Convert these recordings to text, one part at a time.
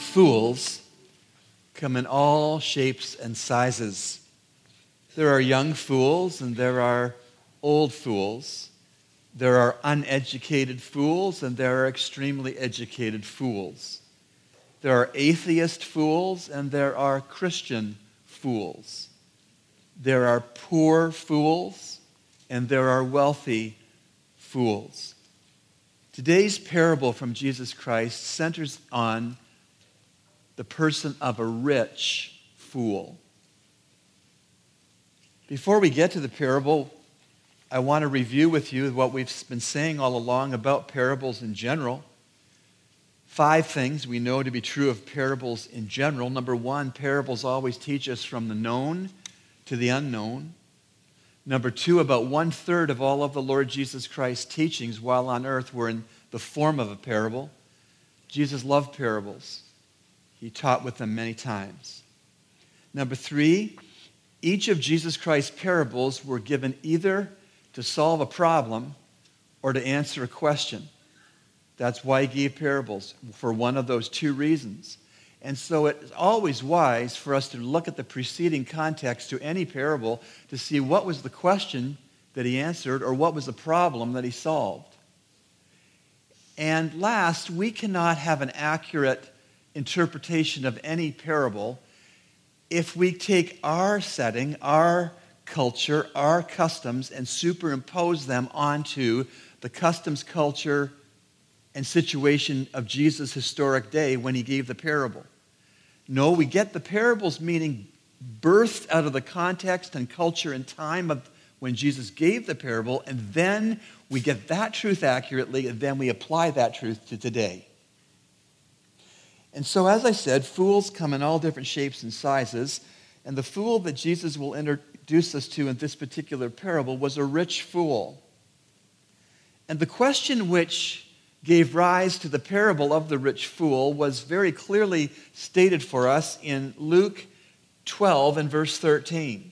Fools come in all shapes and sizes. There are young fools and there are old fools. There are uneducated fools and there are extremely educated fools. There are atheist fools and there are Christian fools. There are poor fools and there are wealthy fools. Today's parable from Jesus Christ centers on the person of a rich fool. Before we get to the parable, I want to review with you what we've been saying all along about parables in general. 5 things we know to be true of parables in general. Number 1, parables always teach us from the known to the unknown. Number 2, about 1/3 of all of the Lord Jesus Christ's teachings while on earth were in the form of a parable. Jesus loved parables. He taught with them many times. Number 3, each of Jesus Christ's parables were given either to solve a problem or to answer a question. That's why he gave parables, for one of those 2 reasons. And so it's always wise for us to look at the preceding context to any parable to see what was the question that he answered or what was the problem that he solved. And last, we cannot have an accurate interpretation of any parable if we take our setting, our culture, our customs, and superimpose them onto the customs, culture, and situation of Jesus' historic day when he gave the parable. No, we get the parables meaning birthed out of the context and culture and time of when Jesus gave the parable, and then we get that truth accurately, and then we apply that truth to today. And so, as I said, fools come in all different shapes and sizes, and the fool that Jesus will introduce us to in this particular parable was a rich fool. And the question which gave rise to the parable of the rich fool was very clearly stated for us in Luke 12 and verse 13.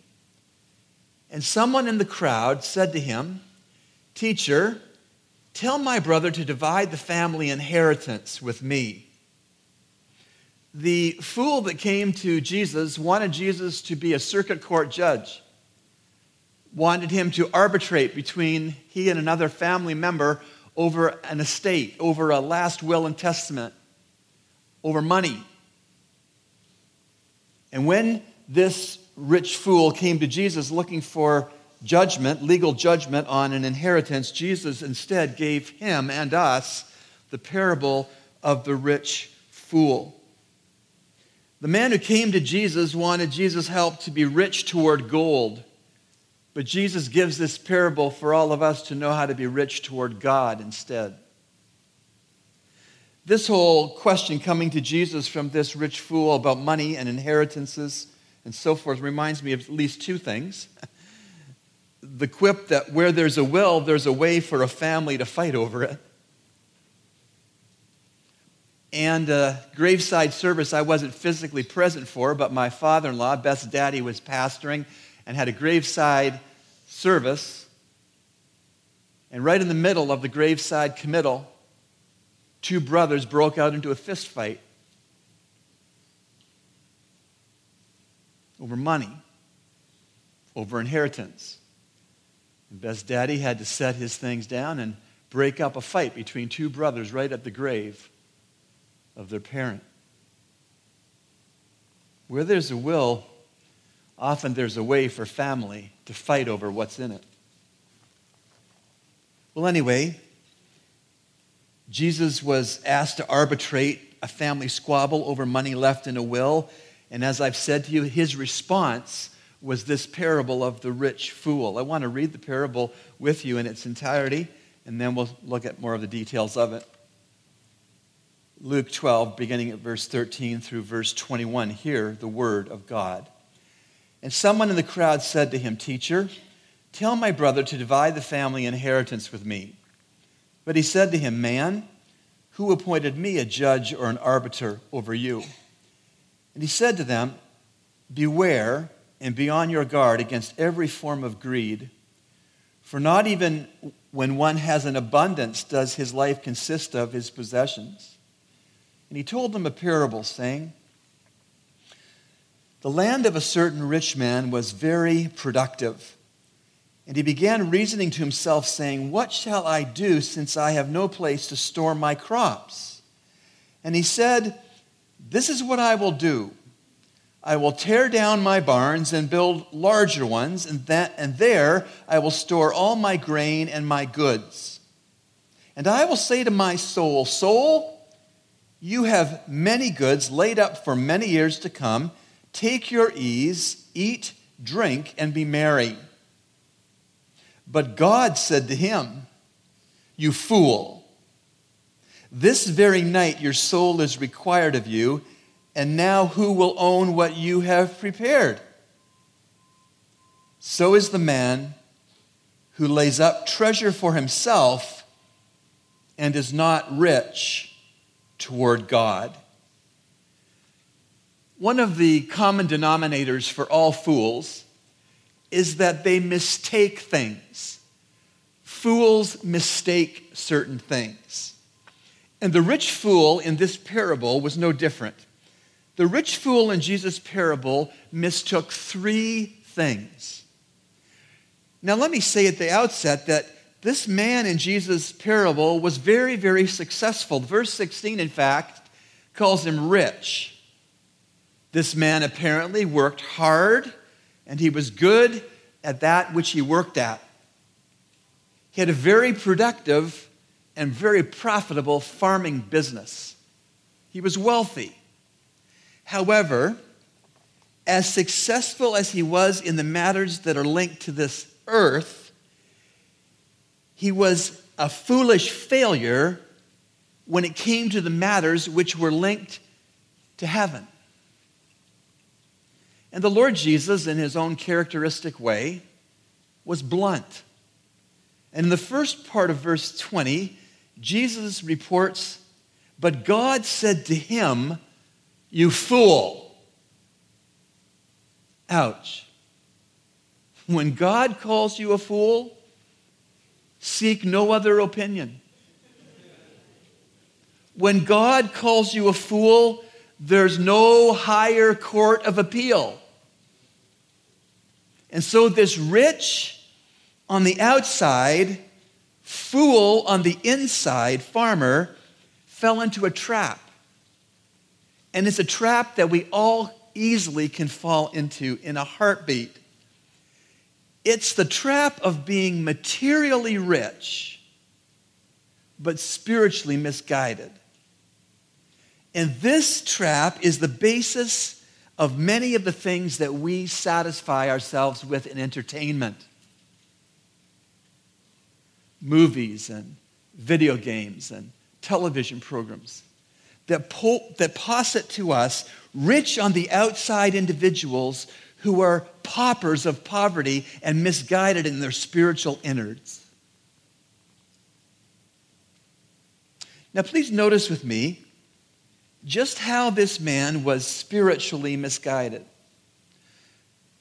And someone in the crowd said to him, "Teacher, tell my brother to divide the family inheritance with me." The fool that came to Jesus wanted Jesus to be a circuit court judge, wanted him to arbitrate between he and another family member over an estate, over a last will and testament, over money. And when this rich fool came to Jesus looking for judgment, legal judgment on an inheritance, Jesus instead gave him and us the parable of the rich fool. The man who came to Jesus wanted Jesus' help to be rich toward gold. But Jesus gives this parable for all of us to know how to be rich toward God instead. This whole question coming to Jesus from this rich fool about money and inheritances and so forth reminds me of at least 2 things. The quip that where there's a will, there's a way for a family to fight over it. And a graveside service I wasn't physically present for, but my father-in-law, best daddy, was pastoring and had a graveside service. And right in the middle of the graveside committal, 2 brothers broke out into a fist fight over money, over inheritance. And best daddy had to set his things down and break up a fight between 2 brothers right at the grave of their parent. Where there's a will, often there's a way for family to fight over what's in it. Well, anyway, Jesus was asked to arbitrate a family squabble over money left in a will, and as I've said to you, his response was this parable of the rich fool. I want to read the parable with you in its entirety, and then we'll look at more of the details of it. Luke 12, beginning at verse 13 through verse 21, hear the word of God. And someone in the crowd said to him, "Teacher, tell my brother to divide the family inheritance with me." But he said to him, "Man, who appointed me a judge or an arbiter over you?" And he said to them, "Beware and be on your guard against every form of greed, for not even when one has an abundance does his life consist of his possessions. And he told them a parable, saying, the land of a certain rich man was very productive. And he began reasoning to himself, saying, what shall I do since I have no place to store my crops? And he said, this is what I will do. I will tear down my barns and build larger ones, and there I will store all my grain and my goods. And I will say to my soul, soul, you have many goods laid up for many years to come. Take your ease, eat, drink, and be merry. But God said to him, you fool, this very night your soul is required of you, and now who will own what you have prepared? So is the man who lays up treasure for himself and is not rich toward God. One of the common denominators for all fools is that they mistake things. Fools mistake certain things. And the rich fool in this parable was no different. The rich fool in Jesus' parable mistook three things. Now, let me say at the outset that this man in Jesus' parable was very, very successful. Verse 16, in fact, calls him rich. This man apparently worked hard, and he was good at that which he worked at. He had a very productive and very profitable farming business. He was wealthy. However, as successful as he was in the matters that are linked to this earth, he was a foolish failure when it came to the matters which were linked to heaven. And the Lord Jesus, in his own characteristic way, was blunt. And in the first part of verse 20, Jesus reports, but God said to him, you fool. Ouch. When God calls you a fool, seek no other opinion. When God calls you a fool, there's no higher court of appeal. And so this rich on the outside, fool on the inside farmer fell into a trap. And it's a trap that we all easily can fall into in a heartbeat. It's the trap of being materially rich, but spiritually misguided. And this trap is the basis of many of the things that we satisfy ourselves with in entertainment. Movies and video games and television programs that possit to us rich on the outside individuals who are paupers of poverty and misguided in their spiritual innards. Now, please notice with me just how this man was spiritually misguided.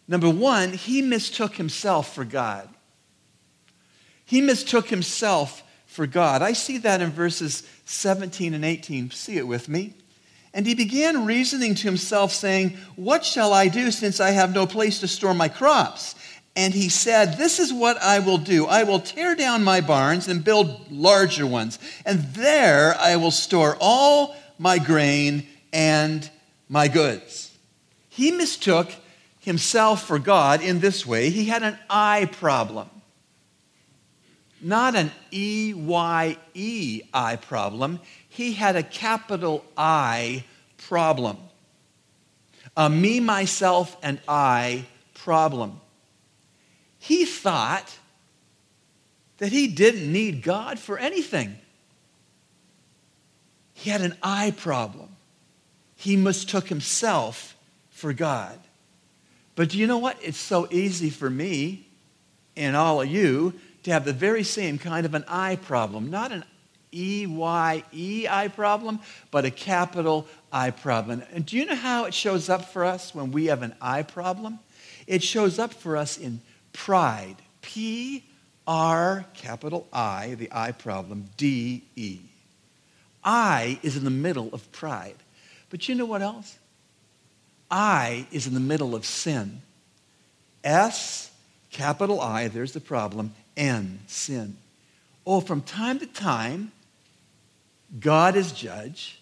Number one, he mistook himself for God. He mistook himself for God. I see that in verses 17 and 18. See it with me. And he began reasoning to himself, saying, what shall I do since I have no place to store my crops? And he said, this is what I will do. I will tear down my barns and build larger ones. And there I will store all my grain and my goods. He mistook himself for God in this way. He had an I problem, not an E-Y-E-I problem. He had a capital I problem, a me, myself, and I problem. He thought that he didn't need God for anything. He had an I problem. He mistook himself for God. But do you know what? It's so easy for me and all of you to have the very same kind of an I problem. Not an E-Y-E-I problem, but a capital I problem. And do you know how it shows up for us when we have an I problem? It shows up for us in pride. P-R, capital I, the I problem, D-E. I is in the middle of pride. But you know what else? I is in the middle of sin. S, capital I, there's the problem, N, sin. Oh, from time to time, God is judge.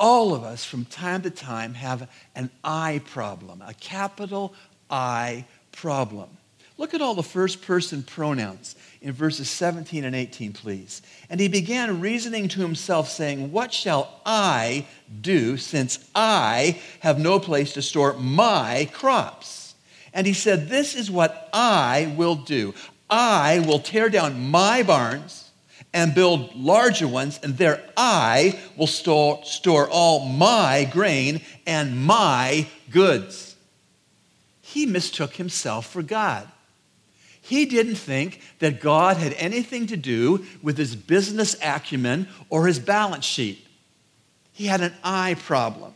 All of us from time to time have an I problem, a capital I problem. Look at all the first person pronouns in verses 17 and 18, please. And he began reasoning to himself, saying, what shall I do since I have no place to store my crops? And he said, this is what I will do. I will tear down my barns and build larger ones, and there I will store all my grain and my goods. He mistook himself for God. He didn't think that God had anything to do with his business acumen or his balance sheet. He had an I problem.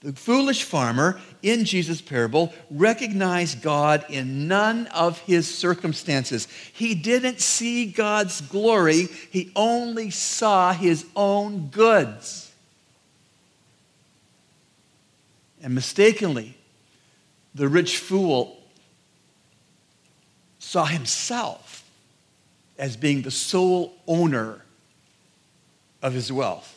The foolish farmer in Jesus' parable recognized God in none of his circumstances. He didn't see God's glory. He only saw his own goods. And mistakenly, the rich fool saw himself as being the sole owner of his wealth.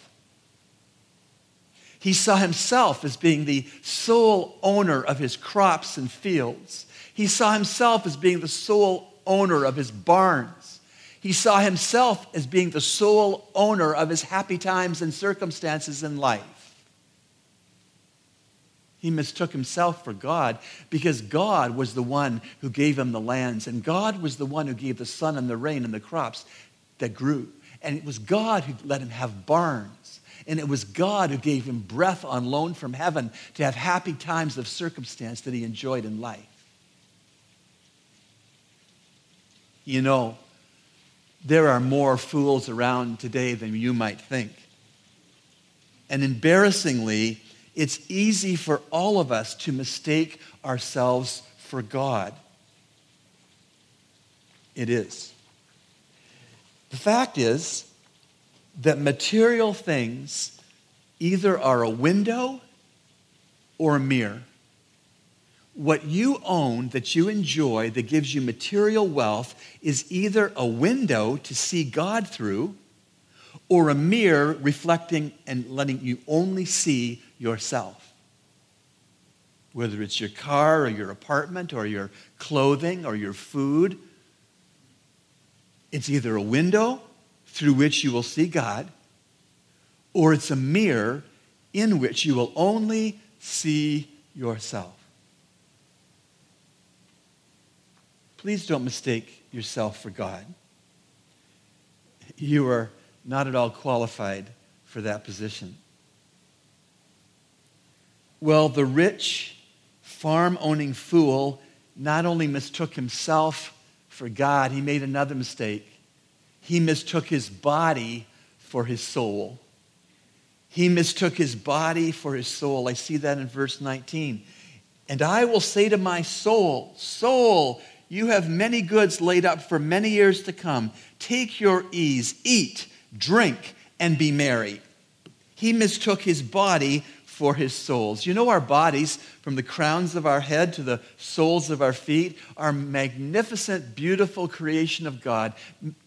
He saw himself as being the sole owner of his crops and fields. He saw himself as being the sole owner of his barns. He saw himself as being the sole owner of his happy times and circumstances in life. He mistook himself for God because God was the one who gave him the lands, and God was the one who gave the sun and the rain and the crops that grew. And it was God who let him have barns, and it was God who gave him breath on loan from heaven to have happy times of circumstance that he enjoyed in life. You know, there are more fools around today than you might think. And embarrassingly, it's easy for all of us to mistake ourselves for God. It is. The fact is that material things either are a window or a mirror. What you own that you enjoy that gives you material wealth is either a window to see God through or a mirror reflecting and letting you only see yourself. Whether it's your car or your apartment or your clothing or your food, it's either a window through which you will see God, or it's a mirror in which you will only see yourself. Please don't mistake yourself for God. You are not at all qualified for that position. Well, the rich, farm-owning fool not only mistook himself for God, he made another mistake. He mistook his body for his soul. He mistook his body for his soul. I see that in verse 19. And I will say to my soul, soul, you have many goods laid up for many years to come. Take your ease, eat, drink, and be merry. He mistook his body for his souls. You know, our bodies, from the crowns of our head to the soles of our feet, are a magnificent, beautiful creation of God.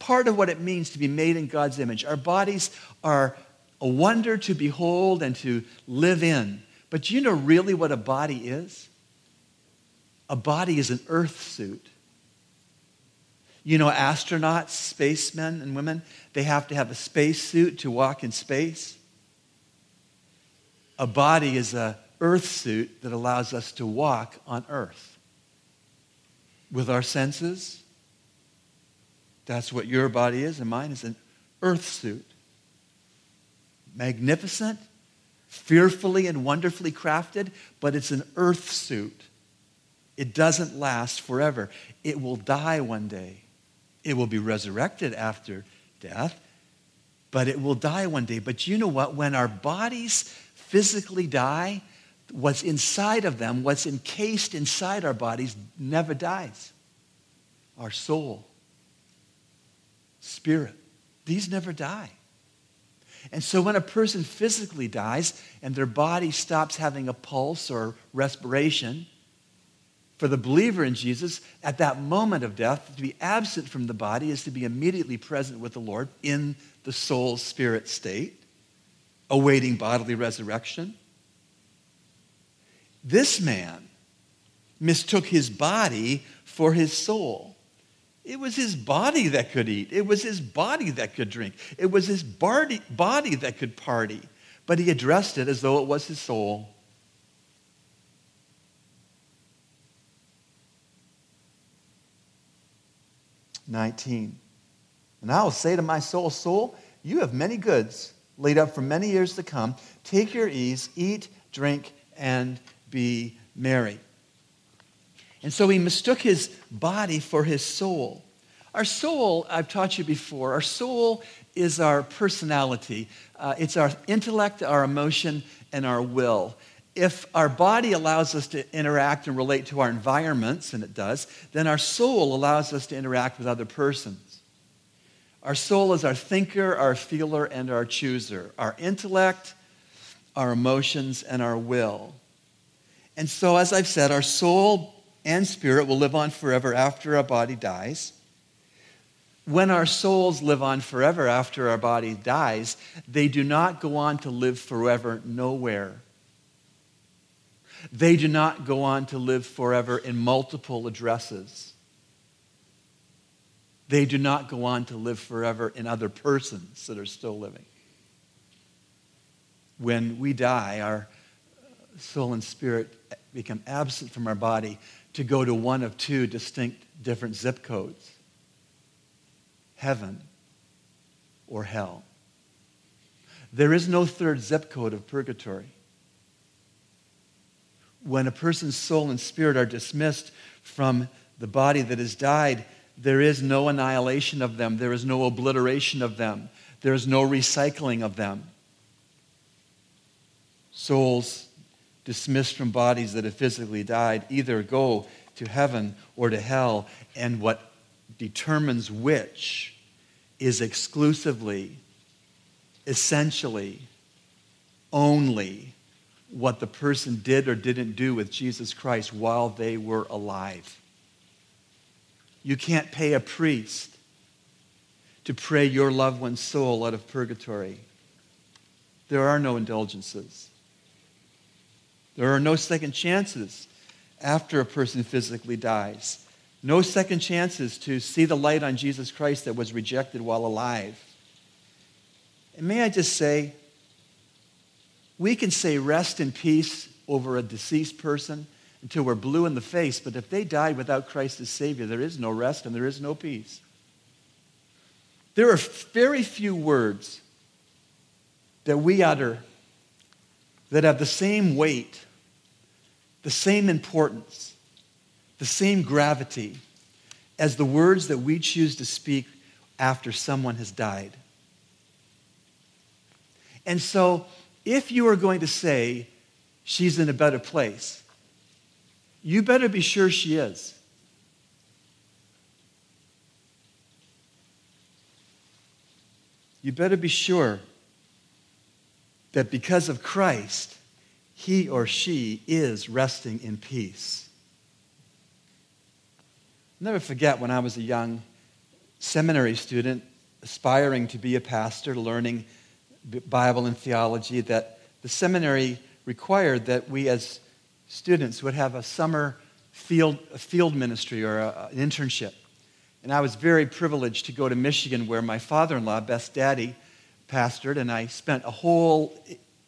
Part of what it means to be made in God's image. Our bodies are a wonder to behold and to live in. But do you know really what a body is? A body is an earth suit. You know, astronauts, spacemen and women, they have to have a space suit to walk in space. A body is an earth suit that allows us to walk on earth with our senses. That's what your body is, and mine is an earth suit. Magnificent, fearfully and wonderfully crafted, but it's an earth suit. It doesn't last forever. It will die one day. It will be resurrected after death, but it will die one day. But you know what? When our bodies physically die, what's inside of them, what's encased inside our bodies never dies. Our soul, spirit, these never die. And so when a person physically dies and their body stops having a pulse or respiration, for the believer in Jesus, at that moment of death, to be absent from the body is to be immediately present with the Lord in the soul spirit state, awaiting bodily resurrection. This man mistook his body for his soul. It was his body that could eat. It was his body that could drink. It was his body that could party. But he addressed it as though it was his soul. And I will say to my soul, soul, you have many goods laid up for many years to come. Take your ease, eat, drink, and be merry. And so he mistook his body for his soul. Our soul, I've taught you before, our soul is our personality. It's our intellect, our emotion, and our will. If our body allows us to interact and relate to our environments, and it does, then our soul allows us to interact with other persons. Our soul is our thinker, our feeler, and our chooser. Our intellect, our emotions, and our will. And so, as I've said, our soul and spirit will live on forever after our body dies. When our souls live on forever after our body dies, they do not go on to live forever nowhere. They do not go on to live forever in multiple addresses. They do not go on to live forever in other persons that are still living. When we die, our soul and spirit become absent from our body to go to one of two distinct different zip codes, heaven or hell. There is no third zip code of purgatory. When a person's soul and spirit are dismissed from the body that has died, there is no annihilation of them. There is no obliteration of them. There is no recycling of them. Souls dismissed from bodies that have physically died either go to heaven or to hell, and what determines which is exclusively, essentially, only what the person did or didn't do with Jesus Christ while they were alive. You can't pay a priest to pray your loved one's soul out of purgatory. There are no indulgences. There are no second chances after a person physically dies. No second chances to see the light on Jesus Christ that was rejected while alive. And may I just say, we can say rest in peace over a deceased person until we're blue in the face, but if they died without Christ as Savior, there is no rest and there is no peace. There are very few words that we utter that have the same weight, the same importance, the same gravity as the words that we choose to speak after someone has died. And so, if you are going to say she's in a better place, you better be sure she is. You better be sure that because of Christ, he or she is resting in peace. I'll never forget when I was a young seminary student, aspiring to be a pastor, learning Bible and theology, that the seminary required that we as students would have a summer field ministry or an internship. And I was very privileged to go to Michigan where my father-in-law, Best Daddy, pastored, and I spent a whole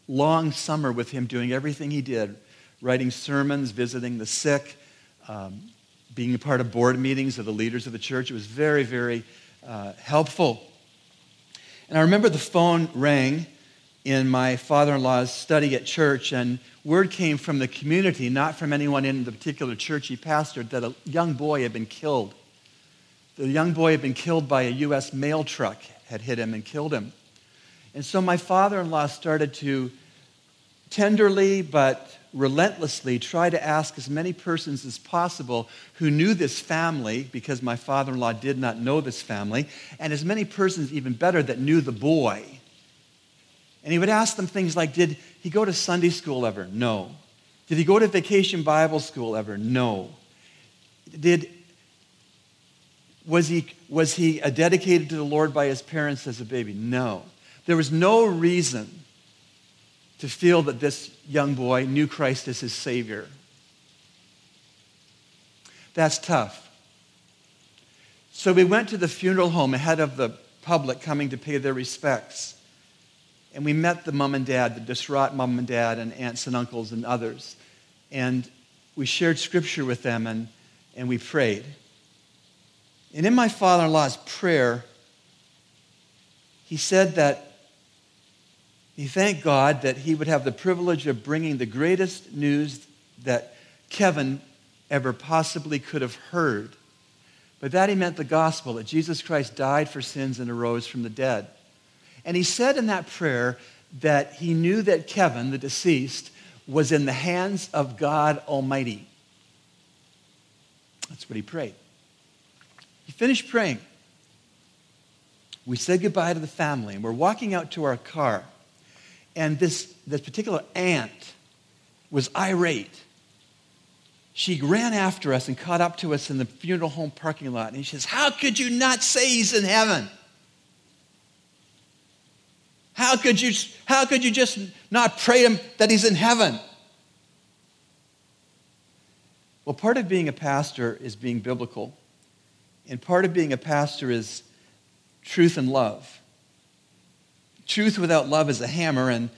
long summer with him doing everything he did, writing sermons, visiting the sick, being a part of board meetings of the leaders of the church. It was very, very helpful. And I remember the phone rang in my father-in-law's study at church, and word came from the community, not from anyone in the particular church he pastored, that a young boy had been killed. The young boy had been killed by a U.S. mail truck, had hit him and killed him. And so my father-in-law started to tenderly but relentlessly try to ask as many persons as possible who knew this family, because my father-in-law did not know this family, and as many persons even better that knew the boy, And he would ask them things like, did he go to Sunday school ever? No. Did he go to vacation Bible school ever? No. Was he dedicated to the Lord by his parents as a baby? No. There was no reason to feel that this young boy knew Christ as his Savior. That's tough. So we went to the funeral home ahead of the public coming to pay their respects. And we met the mom and dad, the distraught mom and dad and aunts and uncles and others. And we shared scripture with them and we prayed. And in my father-in-law's prayer, he said that he thanked God that he would have the privilege of bringing the greatest news that Kevin ever possibly could have heard. But that he meant the gospel, that Jesus Christ died for sins and arose from the dead. And he said in that prayer that he knew that Kevin, the deceased, was in the hands of God Almighty. That's what he prayed. He finished praying. We said goodbye to the family, and we're walking out to our car. And this particular aunt was irate. She ran after us and caught up to us in the funeral home parking lot. And she says, "How could you not say he's in heaven? How could you just not pray him that he's in heaven?" Well, part of being a pastor is being biblical. And part of being a pastor is truth and love. Truth without love is a hammer, and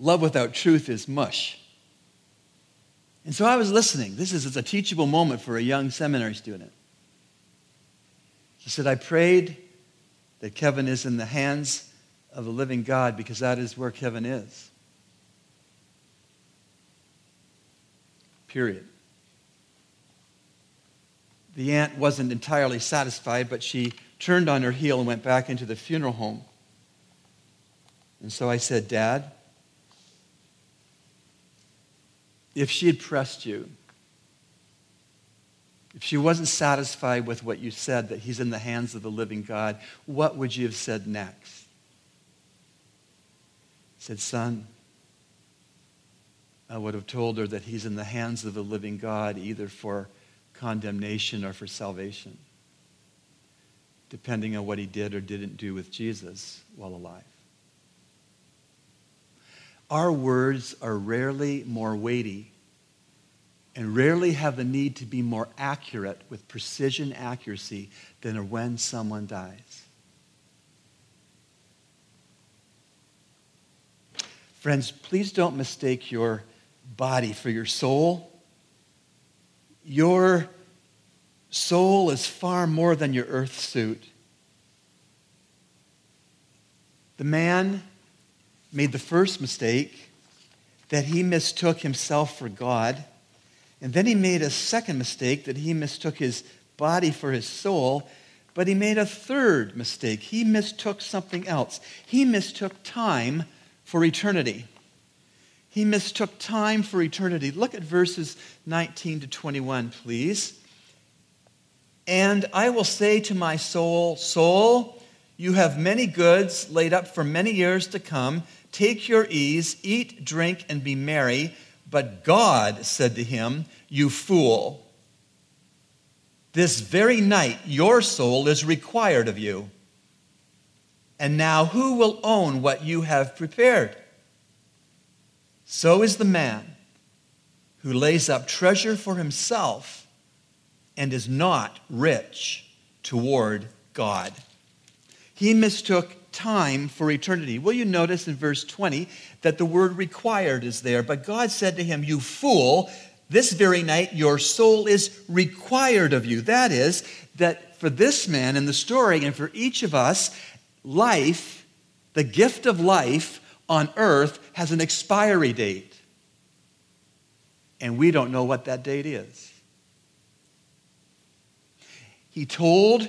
love without truth is mush. And so I was listening. This is a teachable moment for a young seminary student. He said, "I prayed that Kevin is in the hands of the living God because that is where Kevin is." Period. The aunt wasn't entirely satisfied, but she turned on her heel and went back into the funeral home. And so I said, "Dad, if she had pressed you, if she wasn't satisfied with what you said, that he's in the hands of the living God, what would you have said next?" He said, "Son, I would have told her that he's in the hands of the living God, either for condemnation or for salvation, depending on what he did or didn't do with Jesus while alive." Our words are rarely more weighty and rarely have the need to be more accurate with precision accuracy than when someone dies. Friends, please don't mistake your body for your soul. Your soul is far more than your earth suit. The man made the first mistake that he mistook himself for God. And then he made a second mistake that he mistook his body for his soul. But he made a third mistake. He mistook something else. He mistook time for eternity. He mistook time for eternity. Look at verses 19 to 21, please. "And I will say to my soul, 'Soul, you have many goods laid up for many years to come. Take your ease, eat, drink, and be merry.' But God said to him, 'You fool. This very night your soul is required of you. And now who will own what you have prepared? So is the man who lays up treasure for himself and is not rich toward God.'" He mistook time for eternity. Will you notice in verse 20 that the word "required" is there? "But God said to him, 'You fool, this very night your soul is required of you.'" That is, that for this man in the story and for each of us, life, the gift of life on earth, has an expiry date. And we don't know what that date is. He told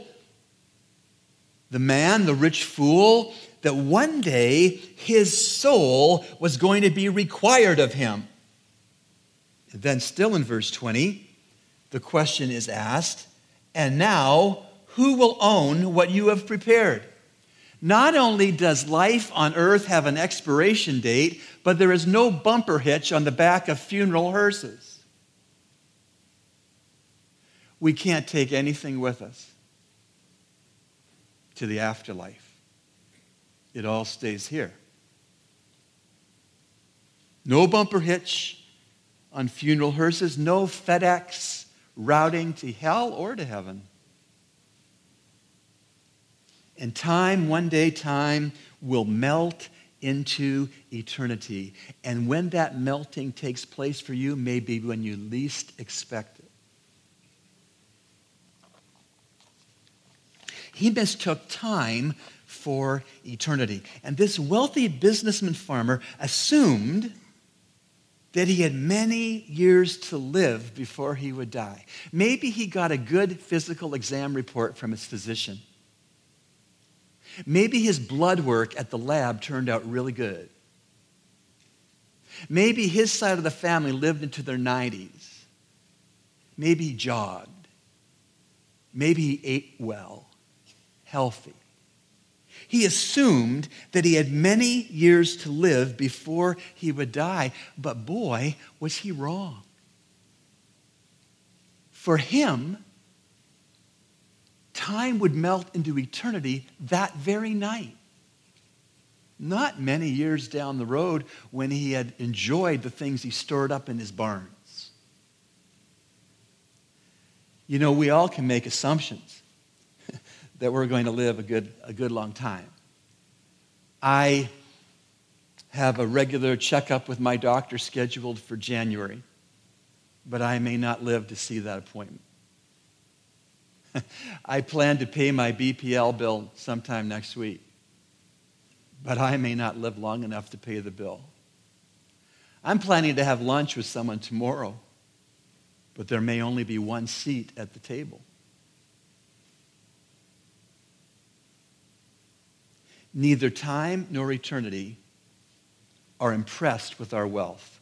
the man, the rich fool, that one day his soul was going to be required of him. And then still in verse 20, the question is asked, "And now who will own what you have prepared?" Not only does life on earth have an expiration date, but there is no bumper hitch on the back of funeral hearses. We can't take anything with us to the afterlife. It all stays here. No bumper hitch on funeral hearses, no FedEx routing to hell or to heaven. And time, one day time, will melt into eternity. And when that melting takes place for you, may be when you least expect it. He mistook time for eternity. And this wealthy businessman farmer assumed that he had many years to live before he would die. Maybe he got a good physical exam report from his physician. Maybe his blood work at the lab turned out really good. Maybe his side of the family lived into their 90s. Maybe he jogged. Maybe he ate well, healthy. He assumed that he had many years to live before he would die, but boy, was he wrong. For him, time would melt into eternity that very night. Not many years down the road when he had enjoyed the things he stored up in his barns. You know, we all can make assumptions that we're going to live a good long time. I have a regular checkup with my doctor scheduled for January, but I may not live to see that appointment. I plan to pay my BPL bill sometime next week, but I may not live long enough to pay the bill. I'm planning to have lunch with someone tomorrow, but there may only be one seat at the table. Neither time nor eternity are impressed with our wealth.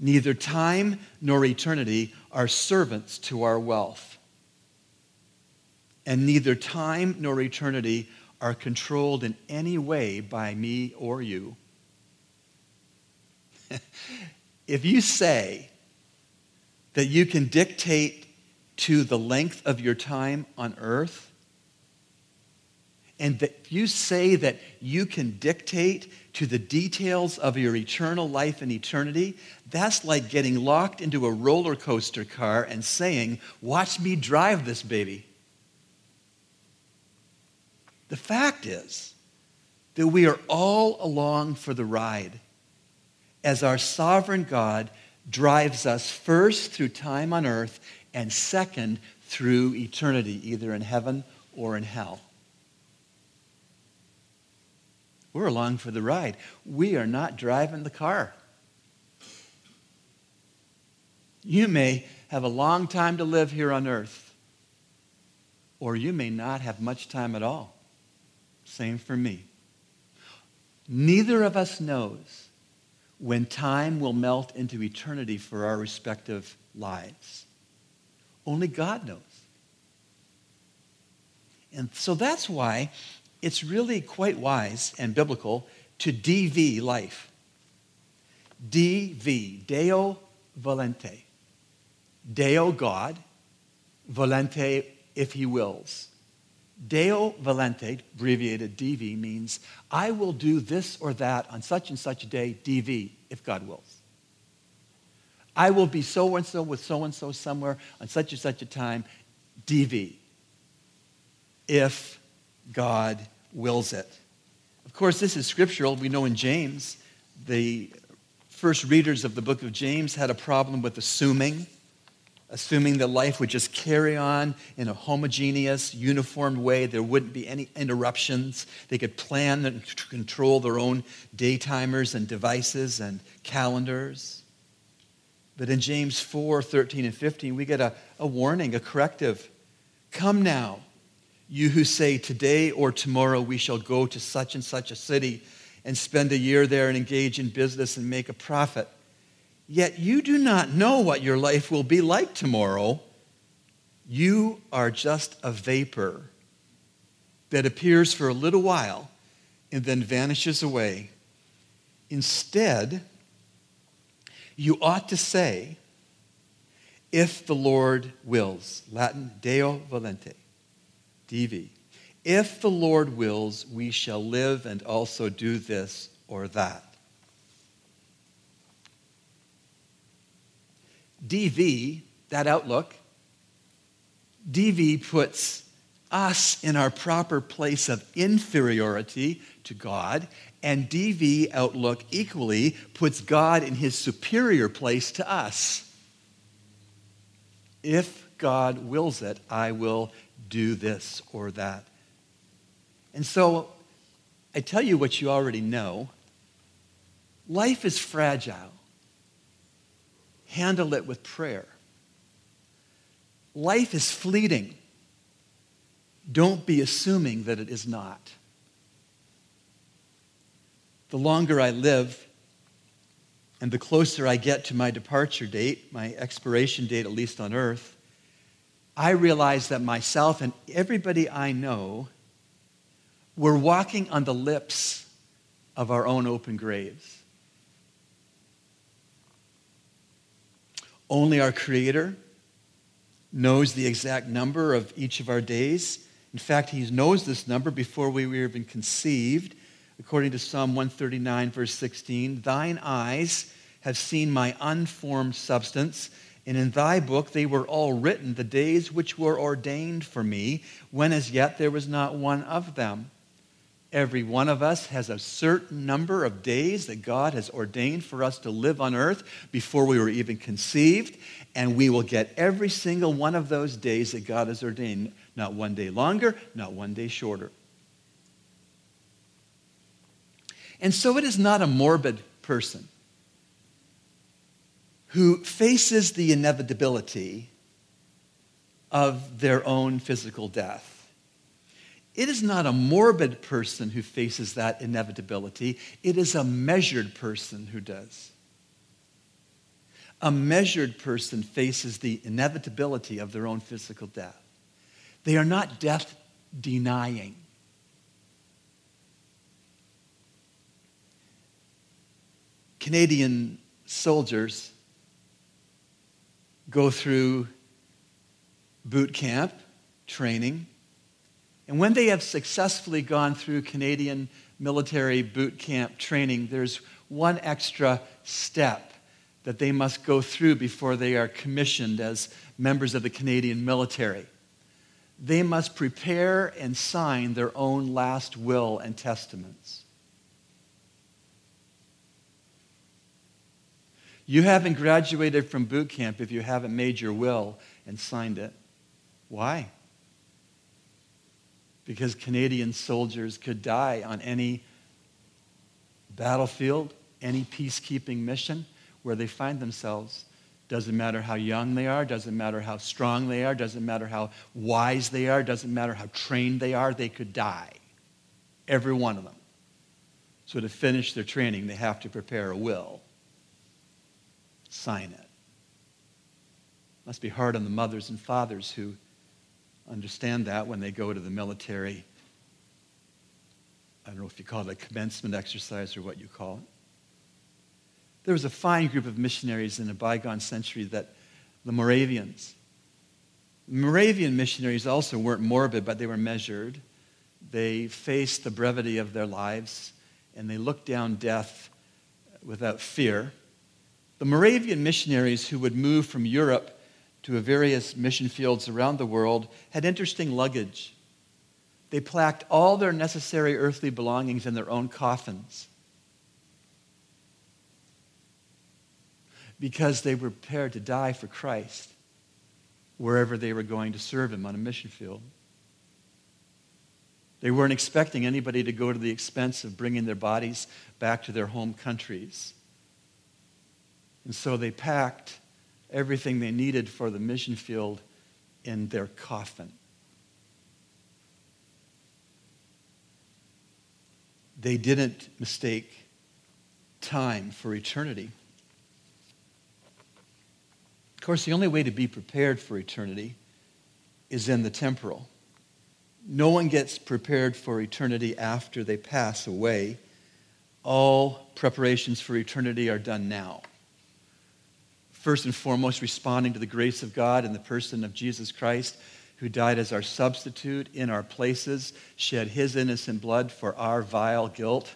Neither time nor eternity are servants to our wealth. And neither time nor eternity are controlled in any way by me or you. If you say that you can dictate to the length of your time on earth, and that you say that you can dictate to the details of your eternal life in eternity, that's like getting locked into a roller coaster car and saying, "Watch me drive this baby." The fact is that we are all along for the ride as our sovereign God drives us first through time on earth and second through eternity, either in heaven or in hell. We're along for the ride. We are not driving the car. You may have a long time to live here on earth, or you may not have much time at all. Same for me. Neither of us knows when time will melt into eternity for our respective lives. Only God knows. And so that's why it's really quite wise and biblical to DV life. DV, Deo Volente. Deo, God, Volente, if he wills. Deo Volente, abbreviated DV, means I will do this or that on such and such a day, DV, if God wills. I will be so-and-so with so-and-so somewhere on such and such a time, DV, if God wills it. Of course, this is scriptural. We know in James, the first readers of the book of James had a problem with assuming that life would just carry on in a homogeneous, uniformed way. There wouldn't be any interruptions. They could plan and control their own day timers and devices and calendars. But in James 4:13 and 15, we get a warning, a corrective. Come now, you who say, today or tomorrow we shall go to such and such a city and spend a year there and engage in business and make a profit. Yet you do not know what your life will be like tomorrow. You are just a vapor that appears for a little while and then vanishes away. Instead, you ought to say, if the Lord wills, Latin, Deo Volente, DV. If the Lord wills, we shall live and also do this or that. DV, that outlook, DV puts us in our proper place of inferiority to God, and DV outlook equally puts God in his superior place to us. If God wills it, I will do this or that. And so I tell you what you already know. Life is fragile. Handle it with prayer. Life is fleeting. Don't be assuming that it is not. The longer I live and the closer I get to my departure date, my expiration date, at least on earth, I realize that myself and everybody I know, we're walking on the lips of our own open graves. Only our Creator knows the exact number of each of our days. In fact, he knows this number before we were even conceived. According to Psalm 139, verse 16, thine eyes have seen my unformed substance, and in thy book they were all written, the days which were ordained for me, when as yet there was not one of them. Every one of us has a certain number of days that God has ordained for us to live on earth before we were even conceived, and we will get every single one of those days that God has ordained, not one day longer, not one day shorter. And so it is not a morbid person who faces the inevitability of their own physical death. It is not a morbid person who faces that inevitability. It is a measured person who does. A measured person faces the inevitability of their own physical death. They are not death denying. Canadian soldiers go through boot camp training. And when they have successfully gone through Canadian military boot camp training, there's one extra step that they must go through before they are commissioned as members of the Canadian military. They must prepare and sign their own last will and testaments. You haven't graduated from boot camp if you haven't made your will and signed it. Why? Because Canadian soldiers could die on any battlefield, any peacekeeping mission where they find themselves. Doesn't matter how young they are, doesn't matter how strong they are, doesn't matter how wise they are, doesn't matter how trained they are, they could die. Every one of them. So to finish their training, they have to prepare a will. Sign it. Must be hard on the mothers and fathers who understand that when they go to the military. I don't know if you call it a commencement exercise or what you call it. There was a fine group of missionaries in a bygone century that the Moravians. Moravian missionaries also weren't morbid, but they were measured. They faced the brevity of their lives, and they looked down death without fear. The Moravian missionaries who would move from Europe to various mission fields around the world, had interesting luggage. They packed all their necessary earthly belongings in their own coffins because they were prepared to die for Christ wherever they were going to serve him on a mission field. They weren't expecting anybody to go to the expense of bringing their bodies back to their home countries. And so they packed everything they needed for the mission field in their coffin. They didn't mistake time for eternity. Of course, the only way to be prepared for eternity is in the temporal. No one gets prepared for eternity after they pass away. All preparations for eternity are done now. First and foremost, responding to the grace of God in the person of Jesus Christ, who died as our substitute in our places, shed his innocent blood for our vile guilt,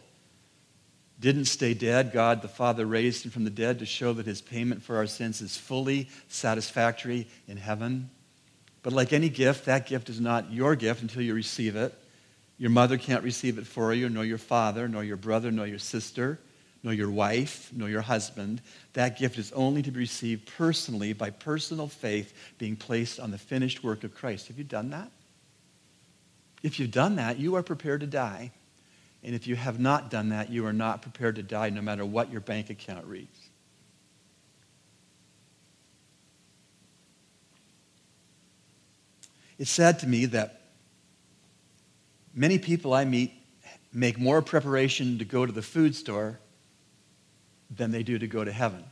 didn't stay dead. God the Father raised him from the dead to show that his payment for our sins is fully satisfactory in heaven. But like any gift, that gift is not your gift until you receive it. Your mother can't receive it for you, nor your father, nor your brother, nor your sister, nor your wife, nor your husband. That gift is only to be received personally by personal faith being placed on the finished work of Christ. Have you done that? If you've done that, you are prepared to die. And if you have not done that, you are not prepared to die no matter what your bank account reads. It's sad to me that many people I meet make more preparation to go to the food store than they do to go to heaven.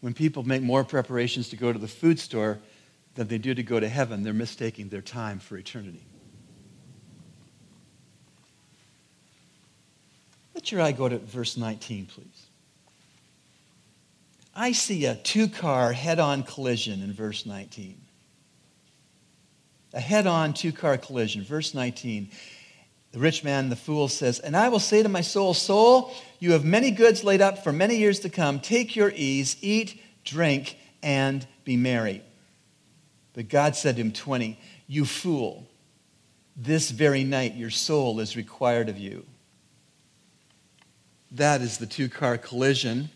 When people make more preparations to go to the food store than they do to go to heaven, they're mistaking their time for eternity. Let your eye go to verse 19, please. I see a two-car head-on collision in verse 19. A head-on two-car collision. Verse 19, the rich man, the fool, says, and I will say to my soul, soul, you have many goods laid up for many years to come. Take your ease, eat, drink, and be merry. But God said to him, 20, you fool, this very night your soul is required of you. That is the two-car collision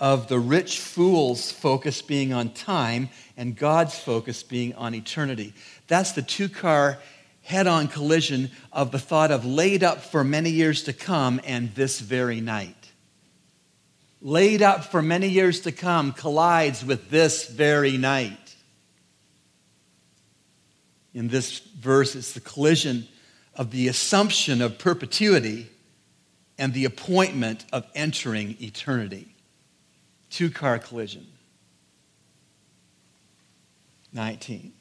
of the rich fool's focus being on time and God's focus being on eternity. That's the two-car head-on collision of the thought of laid up for many years to come and this very night. Laid up for many years to come collides with this very night. In this verse, it's the collision of the assumption of perpetuity and the appointment of entering eternity. Two-car collision. 19.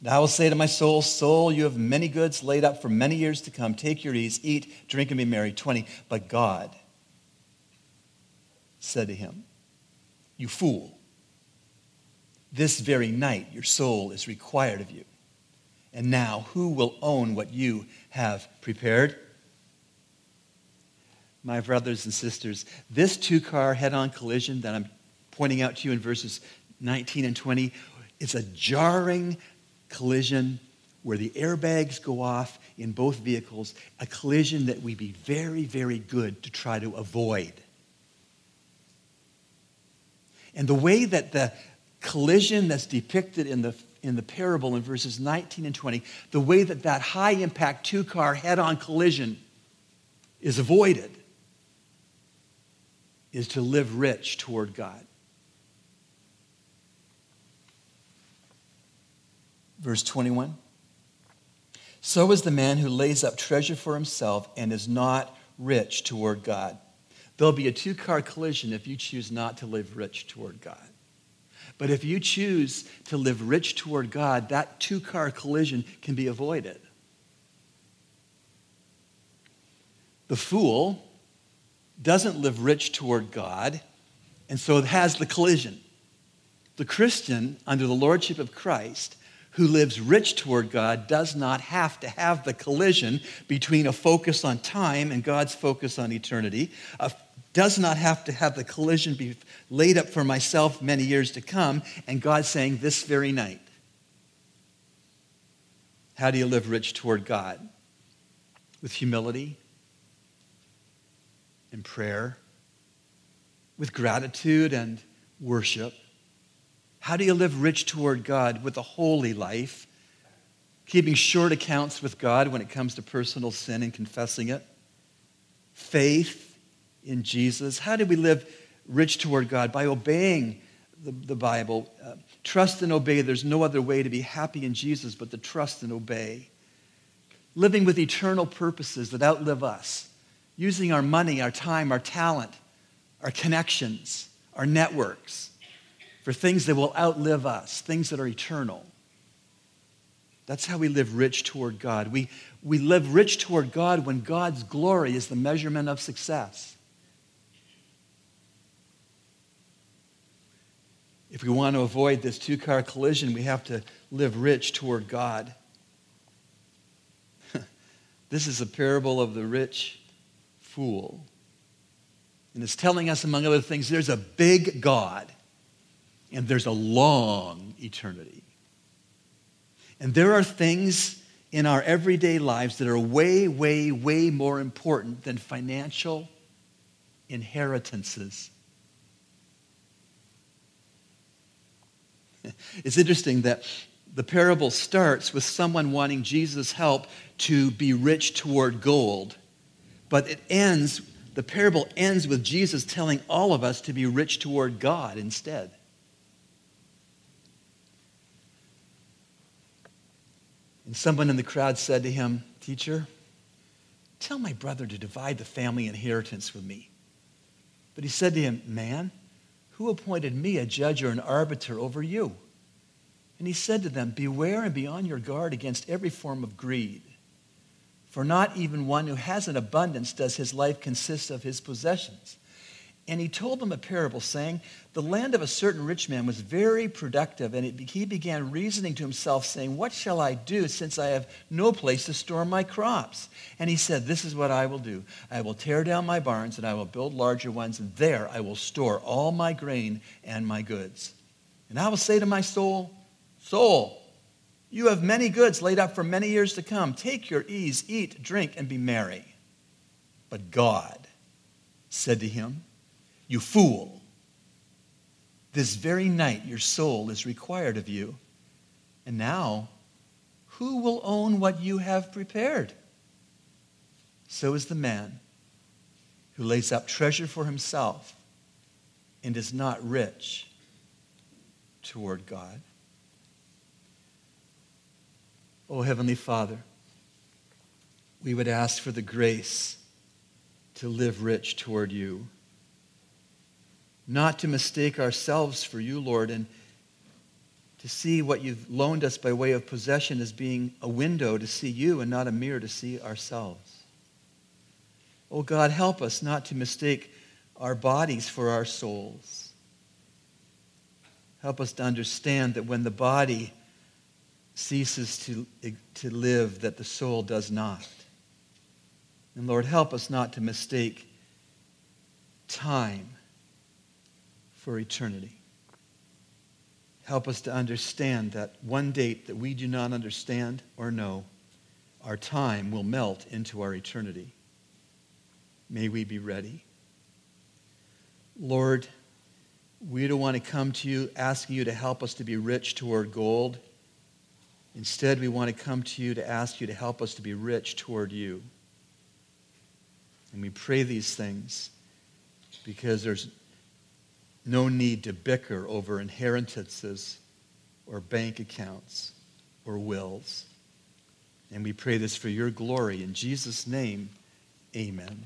And I will say to my soul, soul, you have many goods laid up for many years to come. Take your ease, eat, drink, and be merry. 20. But God said to him, you fool, this very night your soul is required of you. And now who will own what you have prepared? My brothers and sisters, this two-car head-on collision that I'm pointing out to you in verses 19 and 20 is a jarring collision where the airbags go off in both vehicles, a collision that we'd be very, very good to try to avoid. And the way that the collision that's depicted in the parable in verses 19 and 20, the way that that high-impact two-car head-on collision is avoided, is to live rich toward God. Verse 21, so is the man who lays up treasure for himself and is not rich toward God. There'll be a two-car collision if you choose not to live rich toward God. But if you choose to live rich toward God, that two-car collision can be avoided. The fool doesn't live rich toward God, and so it has the collision. The Christian, under the lordship of Christ, who lives rich toward God, does not have to have the collision between a focus on time and God's focus on eternity, does not have to have the collision be laid up for myself many years to come, and God saying this very night. How do you live rich toward God? With humility, in prayer, with gratitude and worship. How do you live rich toward God? With a holy life, keeping short accounts with God when it comes to personal sin and confessing it. Faith in Jesus. How do we live rich toward God? By obeying the Bible. Trust and obey. There's no other way to be happy in Jesus but to trust and obey. Living with eternal purposes that outlive us. Using our money, our time, our talent, our connections, our networks, for things that will outlive us, things that are eternal. That's how we live rich toward God. We live rich toward God when God's glory is the measurement of success. If we want to avoid this two-car collision, we have to live rich toward God. This is a parable of the rich fool. And it's telling us, among other things, there's a big God, and there's a long eternity. And there are things in our everyday lives that are way, way, way more important than financial inheritances. It's interesting that the parable starts with someone wanting Jesus' help to be rich toward gold, but the parable ends with Jesus telling all of us to be rich toward God instead. And someone in the crowd said to him, "Teacher, tell my brother to divide the family inheritance with me." But he said to him, "Man, who appointed me a judge or an arbiter over you?" And he said to them, "Beware and be on your guard against every form of greed. For not even one who has an abundance does his life consist of his possessions." And he told them a parable, saying, "The land of a certain rich man was very productive, and he began reasoning to himself, saying, 'What shall I do, since I have no place to store my crops?' And he said, 'This is what I will do. I will tear down my barns, and I will build larger ones, and there I will store all my grain and my goods. And I will say to my soul, Soul, you have many goods laid up for many years to come. Take your ease, eat, drink, and be merry.' But God said to him, 'You fool, this very night your soul is required of you. And now, who will own what you have prepared?' So is the man who lays up treasure for himself and is not rich toward God." Oh, Heavenly Father, we would ask for the grace to live rich toward you. Not to mistake ourselves for you, Lord, and to see what you've loaned us by way of possession as being a window to see you and not a mirror to see ourselves. Oh God, help us not to mistake our bodies for our souls. Help us to understand that when the body ceases to live, that the soul does not. And Lord, help us not to mistake time for eternity. Help us to understand that one date that we do not understand or know, our time will melt into our eternity. May we be ready. Lord, we don't want to come to you asking you to help us to be rich toward gold. Instead, we want to come to you to ask you to help us to be rich toward you. And we pray these things because there's no need to bicker over inheritances or bank accounts or wills. And we pray this for your glory. In Jesus' name, amen.